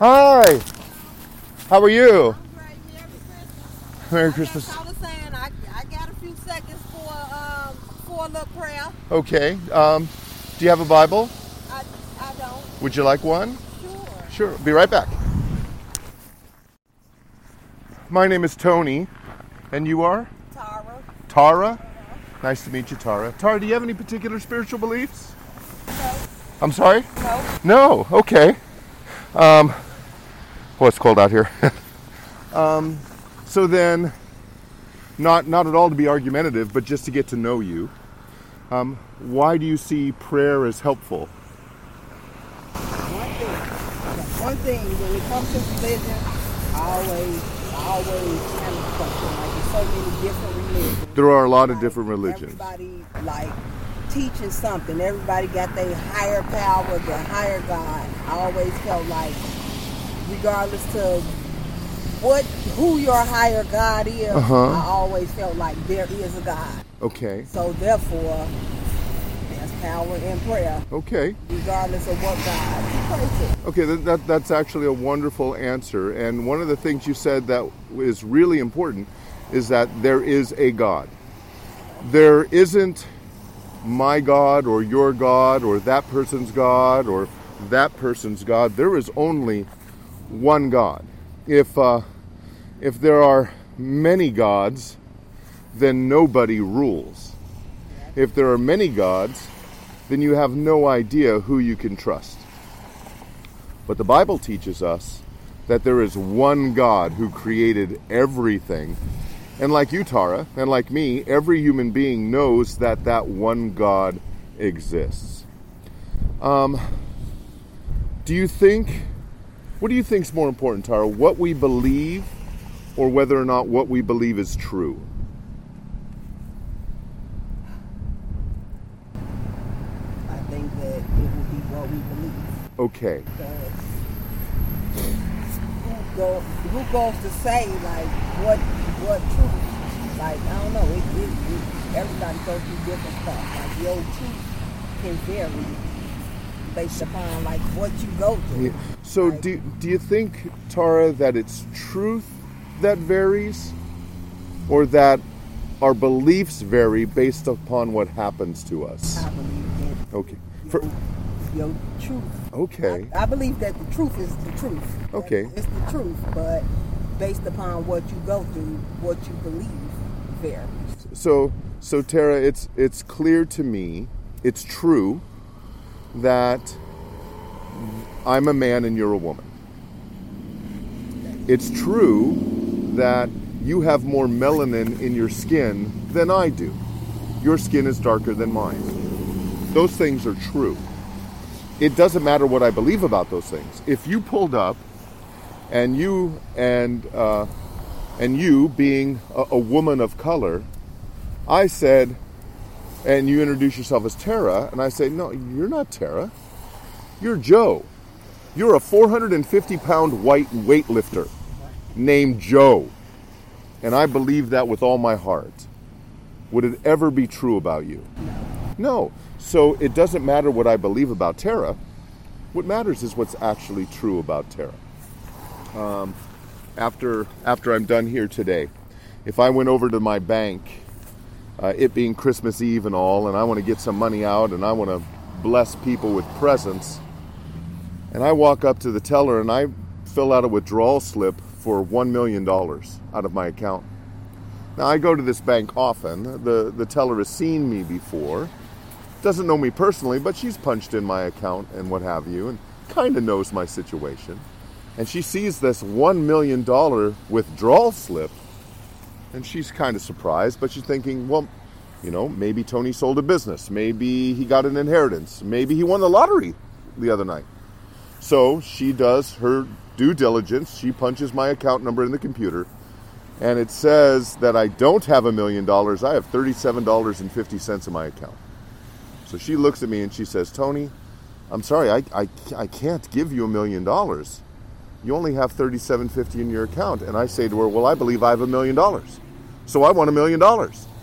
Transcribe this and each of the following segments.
Hi. How are you? I'm great. Merry Christmas. Merry Christmas. I was saying I got a few seconds for a little prayer. Okay. Do you have a Bible? I don't. Would you like one? Sure. Be right back. My name is Tony, and you are? Tara. Tara? Uh-huh. Nice to meet you, Tara. Tara, do you have any particular spiritual beliefs? No. I'm sorry? No. No, okay. Well, it's cold out here. So then, not at all to be argumentative, but just to get to know you, why do you see prayer as helpful? One thing, when it comes to religion, I always kind of question, like, there's so many different religions. There are a lot of different religions. Everybody, like, teaching something. Everybody got their higher power, their higher God. I always felt like, regardless to who your higher God is, I always felt like there is a God. Okay. So, therefore, there's power in prayer. Okay. Regardless of what God. Okay, that's actually a wonderful answer. And one of the things you said that is really important is that there is a God. There isn't my God or your God or that person's God or that person's God. There is only one God. If there are many gods, then nobody rules. If there are many gods, then you have no idea who you can trust. But the Bible teaches us that there is one God who created everything. And like you, Tara, and like me, every human being knows that that one God exists. What do you think is more important, Tara? What we believe or whether or not what we believe is true? I think that it would be what we believe. Okay. Who goes to say, like, what truth? Like, I don't know. Everybody goes through different stuff. Like, your truth can vary based upon, like, what you go through. Yeah. So, like, do you think, Tara, that it's truth that varies? Or that our beliefs vary based upon what happens to us? I believe that. Okay. Your truth. Okay. I believe that the truth is the truth. Okay. It's the truth, but based upon what you go through, what you believe varies. So Tara, it's clear to me, it's true that I'm a man and you're a woman. It's true that you have more melanin in your skin than I do. Your skin is darker than mine. Those things are true. It doesn't matter what I believe about those things. If you pulled up, and you being a woman of color, I said, and you introduce yourself as Tara, and I say, no, you're not Tara. You're Joe. You're a 450-pound white weightlifter named Joe, and I believe that with all my heart. Would it ever be true about you? No. So it doesn't matter what I believe about Tara. What matters is what's actually true about Tara. After I'm done here today, if I went over to my bank, it being Christmas Eve and all, and I want to get some money out and I want to bless people with presents, and I walk up to the teller and I fill out a withdrawal slip for $1 million out of my account. Now, I go to this bank often. The teller has seen me before. Doesn't know me personally, but she's punched in my account and what have you, and kind of knows my situation. And she sees this $1 million withdrawal slip, and she's kind of surprised, but she's thinking, well, you know, maybe Tony sold a business. Maybe he got an inheritance. Maybe he won the lottery the other night. So she does her due diligence. She punches my account number in the computer, and it says that I don't have $1 million. I have $37.50 in my account. So she looks at me and she says, Tony, I'm sorry, I can't give you $1 million. You only have $37.50 in your account. And I say to her, well, I believe I have $1 million. So I want $1 million.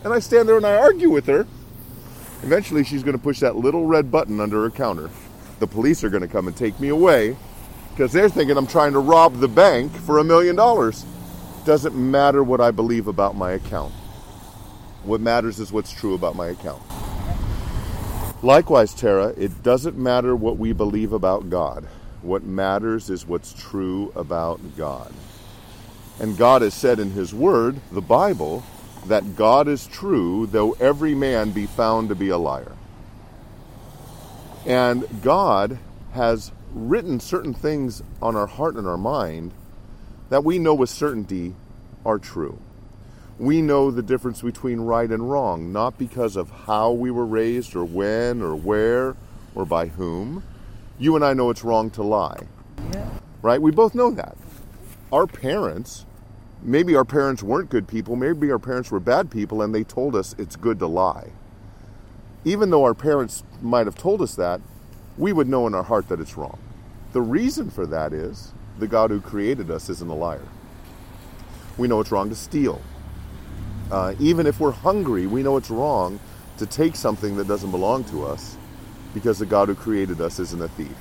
And I stand there and I argue with her. Eventually, she's going to push that little red button under her counter. The police are going to come and take me away. because they're thinking I'm trying to rob the bank for $1 million. Doesn't matter what I believe about my account. What matters is what's true about my account. Likewise, Tara, it doesn't matter what we believe about God. What matters is what's true about God. And God has said in His Word, the Bible, that God is true, though every man be found to be a liar. And God has written certain things on our heart and our mind that we know with certainty are true. We know the difference between right and wrong, not because of how we were raised or when or where or by whom. You and I know it's wrong to lie. Yeah. Right? We both know that. Our parents, maybe our parents weren't good people, maybe our parents were bad people, and they told us it's good to lie. Even though our parents might have told us that, we would know in our heart that it's wrong. The reason for that is the God who created us isn't a liar. We know it's wrong to steal. Even if we're hungry, we know it's wrong to take something that doesn't belong to us, because the God who created us isn't a thief.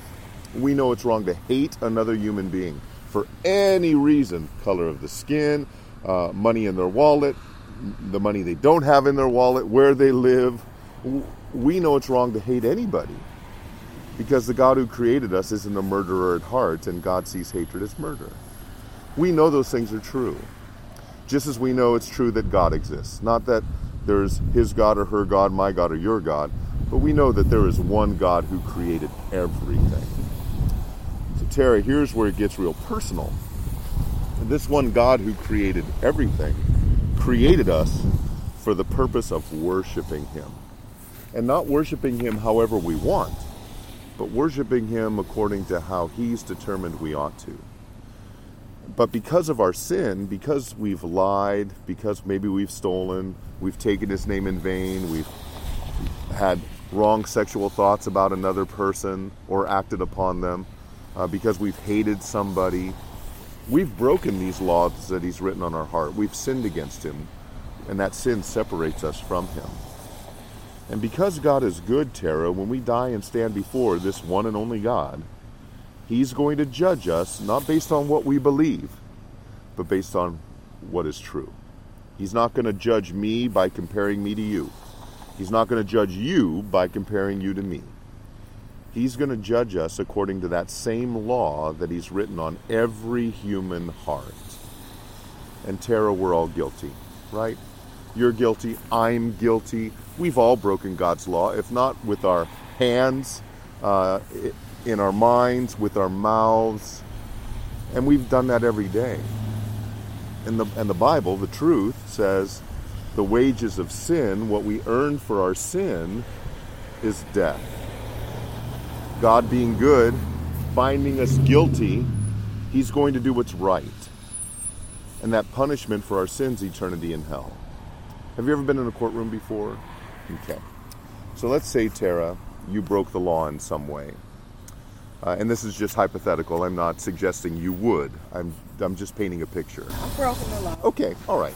We know it's wrong to hate another human being for any reason, color of the skin, money in their wallet, the money they don't have in their wallet, where they live. We know it's wrong to hate anybody, because the God who created us isn't a murderer at heart, and God sees hatred as murder. We know those things are true, just as we know it's true that God exists. Not that there's his God or her God, my God or your God, but we know that there is one God who created everything. So Tara, here's where it gets real personal. This one God who created everything created us for the purpose of worshiping him. And not worshiping him however we want, but worshiping him according to how he's determined we ought to. But because of our sin, because we've lied, because maybe we've stolen, we've taken his name in vain, we've had wrong sexual thoughts about another person or acted upon them, because we've hated somebody, we've broken these laws that he's written on our heart. We've sinned against him, and that sin separates us from him. And because God is good, Tara, when we die and stand before this one and only God, he's going to judge us, not based on what we believe, but based on what is true. He's not going to judge me by comparing me to you. He's not going to judge you by comparing you to me. He's going to judge us according to that same law that he's written on every human heart. And Tara, we're all guilty, right? You're guilty. I'm guilty. We've all broken God's law, if not with our hands, in our minds, with our mouths. And we've done that every day. And the Bible, the truth, says the wages of sin, what we earn for our sin, is death. God being good, finding us guilty, he's going to do what's right. And that punishment for our sins, eternity in hell. Have you ever been in a courtroom before? Okay. So let's say, Tara, you broke the law in some way. And this is just hypothetical. I'm not suggesting you would. I'm just painting a picture. I've broken the law. Okay. All right.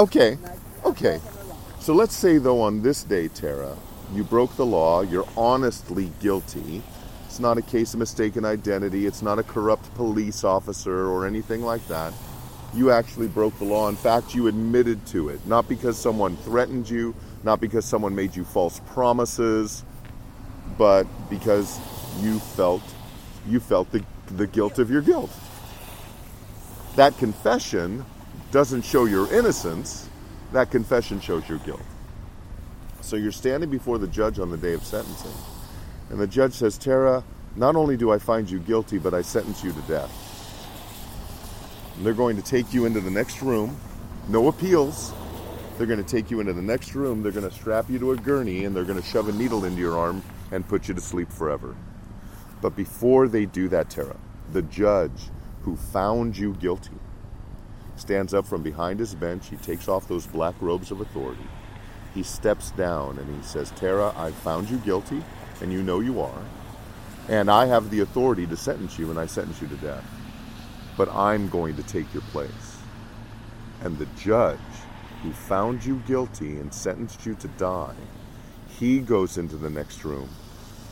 Okay. So let's say, though, on this day, Tara, you broke the law. You're honestly guilty. It's not a case of mistaken identity. It's not a corrupt police officer or anything like that. You actually broke the law. In fact, you admitted to it. Not because someone threatened you, not because someone made you false promises, but because you felt the guilt of your guilt. That confession doesn't show your innocence. That confession shows your guilt. So you're standing before the judge on the day of sentencing. And the judge says, Tara, not only do I find you guilty, but I sentence you to death. And they're going to take you into the next room. No appeals. They're going to take you into the next room. They're going to strap you to a gurney, and they're going to shove a needle into your arm and put you to sleep forever. But before they do that, Tara, the judge who found you guilty stands up from behind his bench. He takes off those black robes of authority. He steps down and he says, Tara, I found you guilty, and you know you are, and I have the authority to sentence you, and I sentence you to death. But I'm going to take your place. And the judge who found you guilty and sentenced you to die, he goes into the next room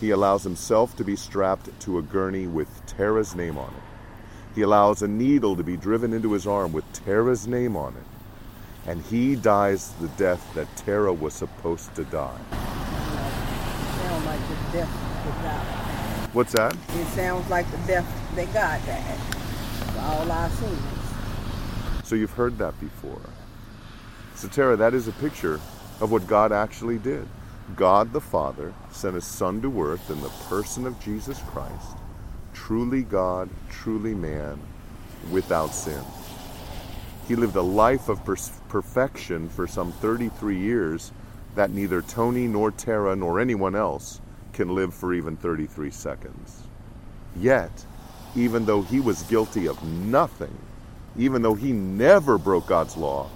He allows himself to be strapped to a gurney with Tara's name on it. He allows a needle to be driven into his arm with Tara's name on it. And he dies the death that Tara was supposed to die. It sounds like the death they got. What's that? It sounds like the death that God died for all our sins. So you've heard that before. So Tara, that is a picture of what God actually did. God the Father sent His Son to earth in the person of Jesus Christ, truly God, truly man, without sin. He lived a life of perfection for some 33 years that neither Tony nor Tara nor anyone else can live for even 33 seconds. Yet, even though he was guilty of nothing, even though he never broke God's law,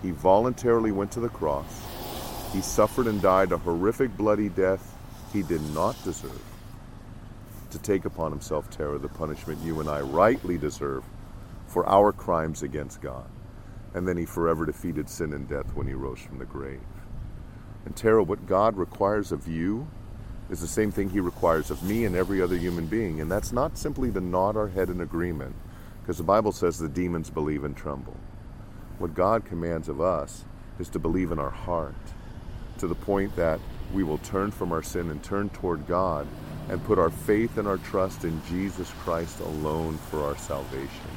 he voluntarily went to the cross. He suffered and died a horrific, bloody death he did not deserve, to take upon himself, Tara, the punishment you and I rightly deserve for our crimes against God. And then he forever defeated sin and death when he rose from the grave. And Tara, what God requires of you is the same thing he requires of me and every other human being. And that's not simply to nod our head in agreement, because the Bible says the demons believe and tremble. What God commands of us is to believe in our heart, to the point that we will turn from our sin and turn toward God and put our faith and our trust in Jesus Christ alone for our salvation.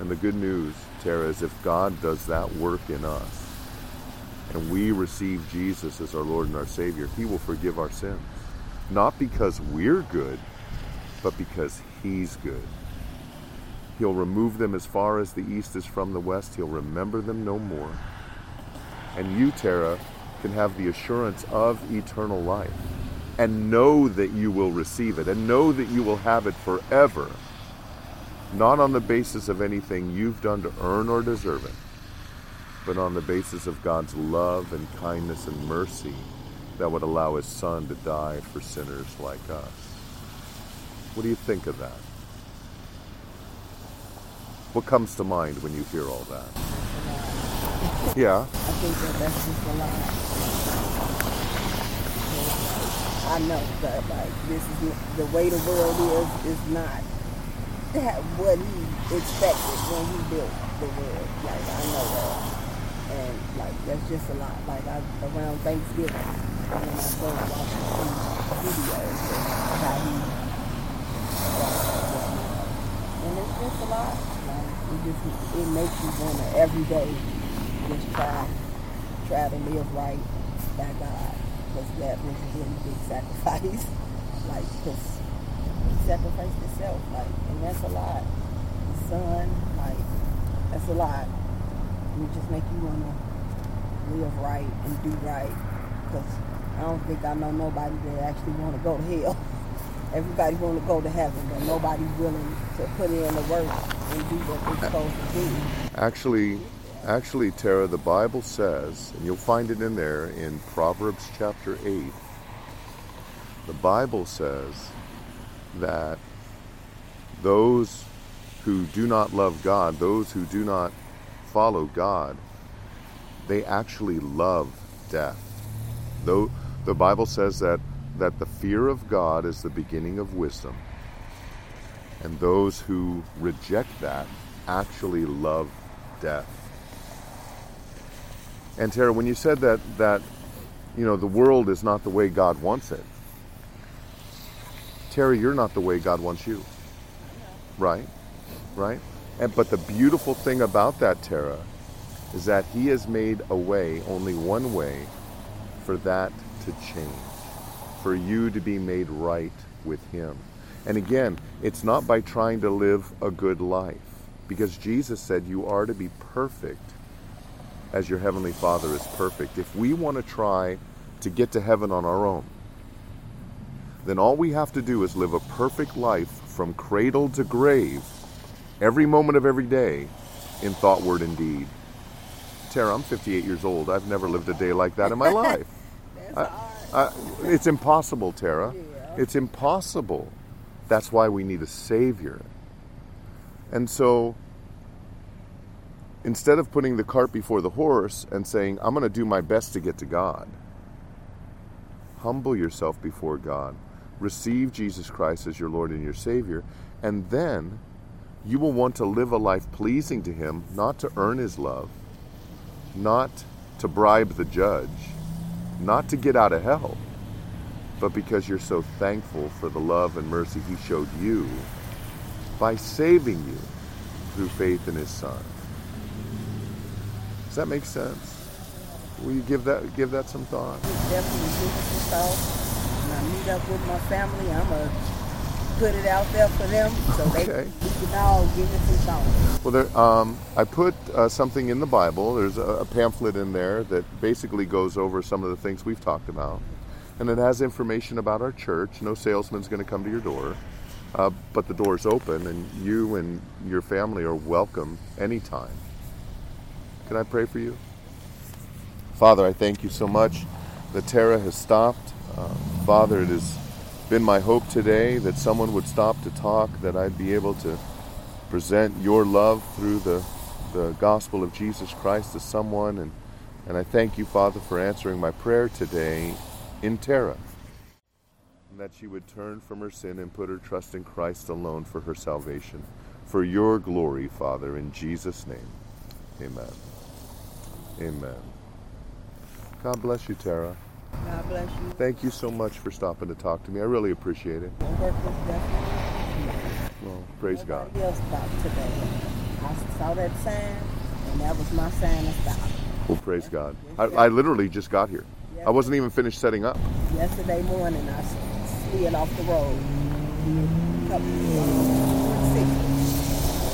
And the good news, Tara, is if God does that work in us and we receive Jesus as our Lord and our Savior, He will forgive our sins. Not because we're good, but because He's good. He'll remove them as far as the east is from the west. He'll remember them no more. And you, Tara, can have the assurance of eternal life and know that you will receive it and know that you will have it forever, not on the basis of anything you've done to earn or deserve it, but on the basis of God's love and kindness and mercy that would allow His Son to die for sinners like us. What do you think of that? What comes to mind when you hear all that? Yeah? I think that's just a lie. I know, but this is the way the world is not what he expected when he built the world. Like, I know that. And that's just a lot. Around Thanksgiving, when I started watching videos of how he and it's just a lot. It makes you wanna every day just try to live right by God. Because that was a really big sacrifice. Because he sacrificed himself, and that's a lot. His Son, that's a lot. And it just make you want to live right and do right. Because I don't think I know nobody that actually want to go to hell. Everybody want to go to heaven, but nobody's willing to put in the work and do what they're supposed to do. Actually, Tara, the Bible says, and you'll find it in there in Proverbs chapter 8, the Bible says that those who do not love God, those who do not follow God, they actually love death. Though the Bible says that the fear of God is the beginning of wisdom, and those who reject that actually love death. And Tara, when you said that the world is not the way God wants it, Tara, you're not the way God wants you. Right? Right? But the beautiful thing about that, Tara, is that He has made a way, only one way, for that to change, for you to be made right with Him. And again, it's not by trying to live a good life, because Jesus said you are to be perfect as your Heavenly Father is perfect. If we want to try to get to heaven on our own, then all we have to do is live a perfect life from cradle to grave, every moment of every day, in thought, word, and deed. Tara, I'm 58 years old. I've never lived a day like that in my life. It's impossible, Tara. Yeah. It's impossible. That's why we need a Savior. And so, instead of putting the cart before the horse and saying, I'm going to do my best to get to God, Humble yourself before God. Receive Jesus Christ as your Lord and your Savior, and then you will want to live a life pleasing to Him, not to earn His love, not to bribe the judge, not to get out of hell, but because you're so thankful for the love and mercy He showed you by saving you through faith in His Son. Does that make sense? Will you give that some thought? It's definitely beautiful thought. When I meet up with my family, I'm going to put it out there for them so we can all give it some thought. Well, there, I put something in the Bible. There's a pamphlet in there that basically goes over some of the things we've talked about. And it has information about our church. No salesman's going to come to your door. But the door's open, and you and your family are welcome anytime. Can I pray for you? Father, I thank you so much that Tara has stopped. Father, it has been my hope today that someone would stop to talk, that I'd be able to present your love through the gospel of Jesus Christ to someone. And I thank you, Father, for answering my prayer today in Tara. And that she would turn from her sin and put her trust in Christ alone for her salvation. For your glory, Father, in Jesus' name. Amen. Amen. God bless you, Tara. God bless you. Thank you so much for stopping to talk to me. I really appreciate it. Well, praise God. Nobody else stopped today. I saw that sign, and that was my sign to stop. Well, praise God. I literally just got here. I wasn't even finished setting up. Yesterday morning, I slid off the road.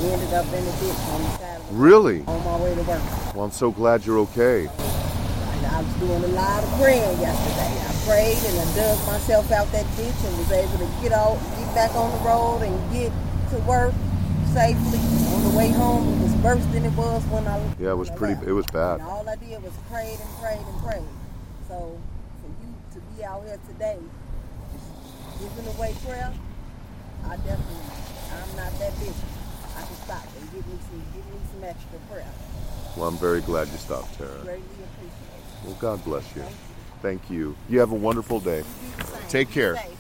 Ended up in the ditch on the side of the road. Really? On my way to work. Well, I'm so glad you're okay. I was doing a lot of praying yesterday. I prayed and I dug myself out that ditch and was able to get back on the road and get to work safely. On the way home, it was worse than it was when I left. Yeah, it was pretty. It was bad. And all I did was prayed and prayed and prayed. So for you to be out here today, giving away prayer, I'm not that busy. I can stop and give me some extra prayer. Well, I'm very glad you stopped, Tara. Greatly appreciate it. Well, God bless you. Thank you. You have a wonderful day. Take care.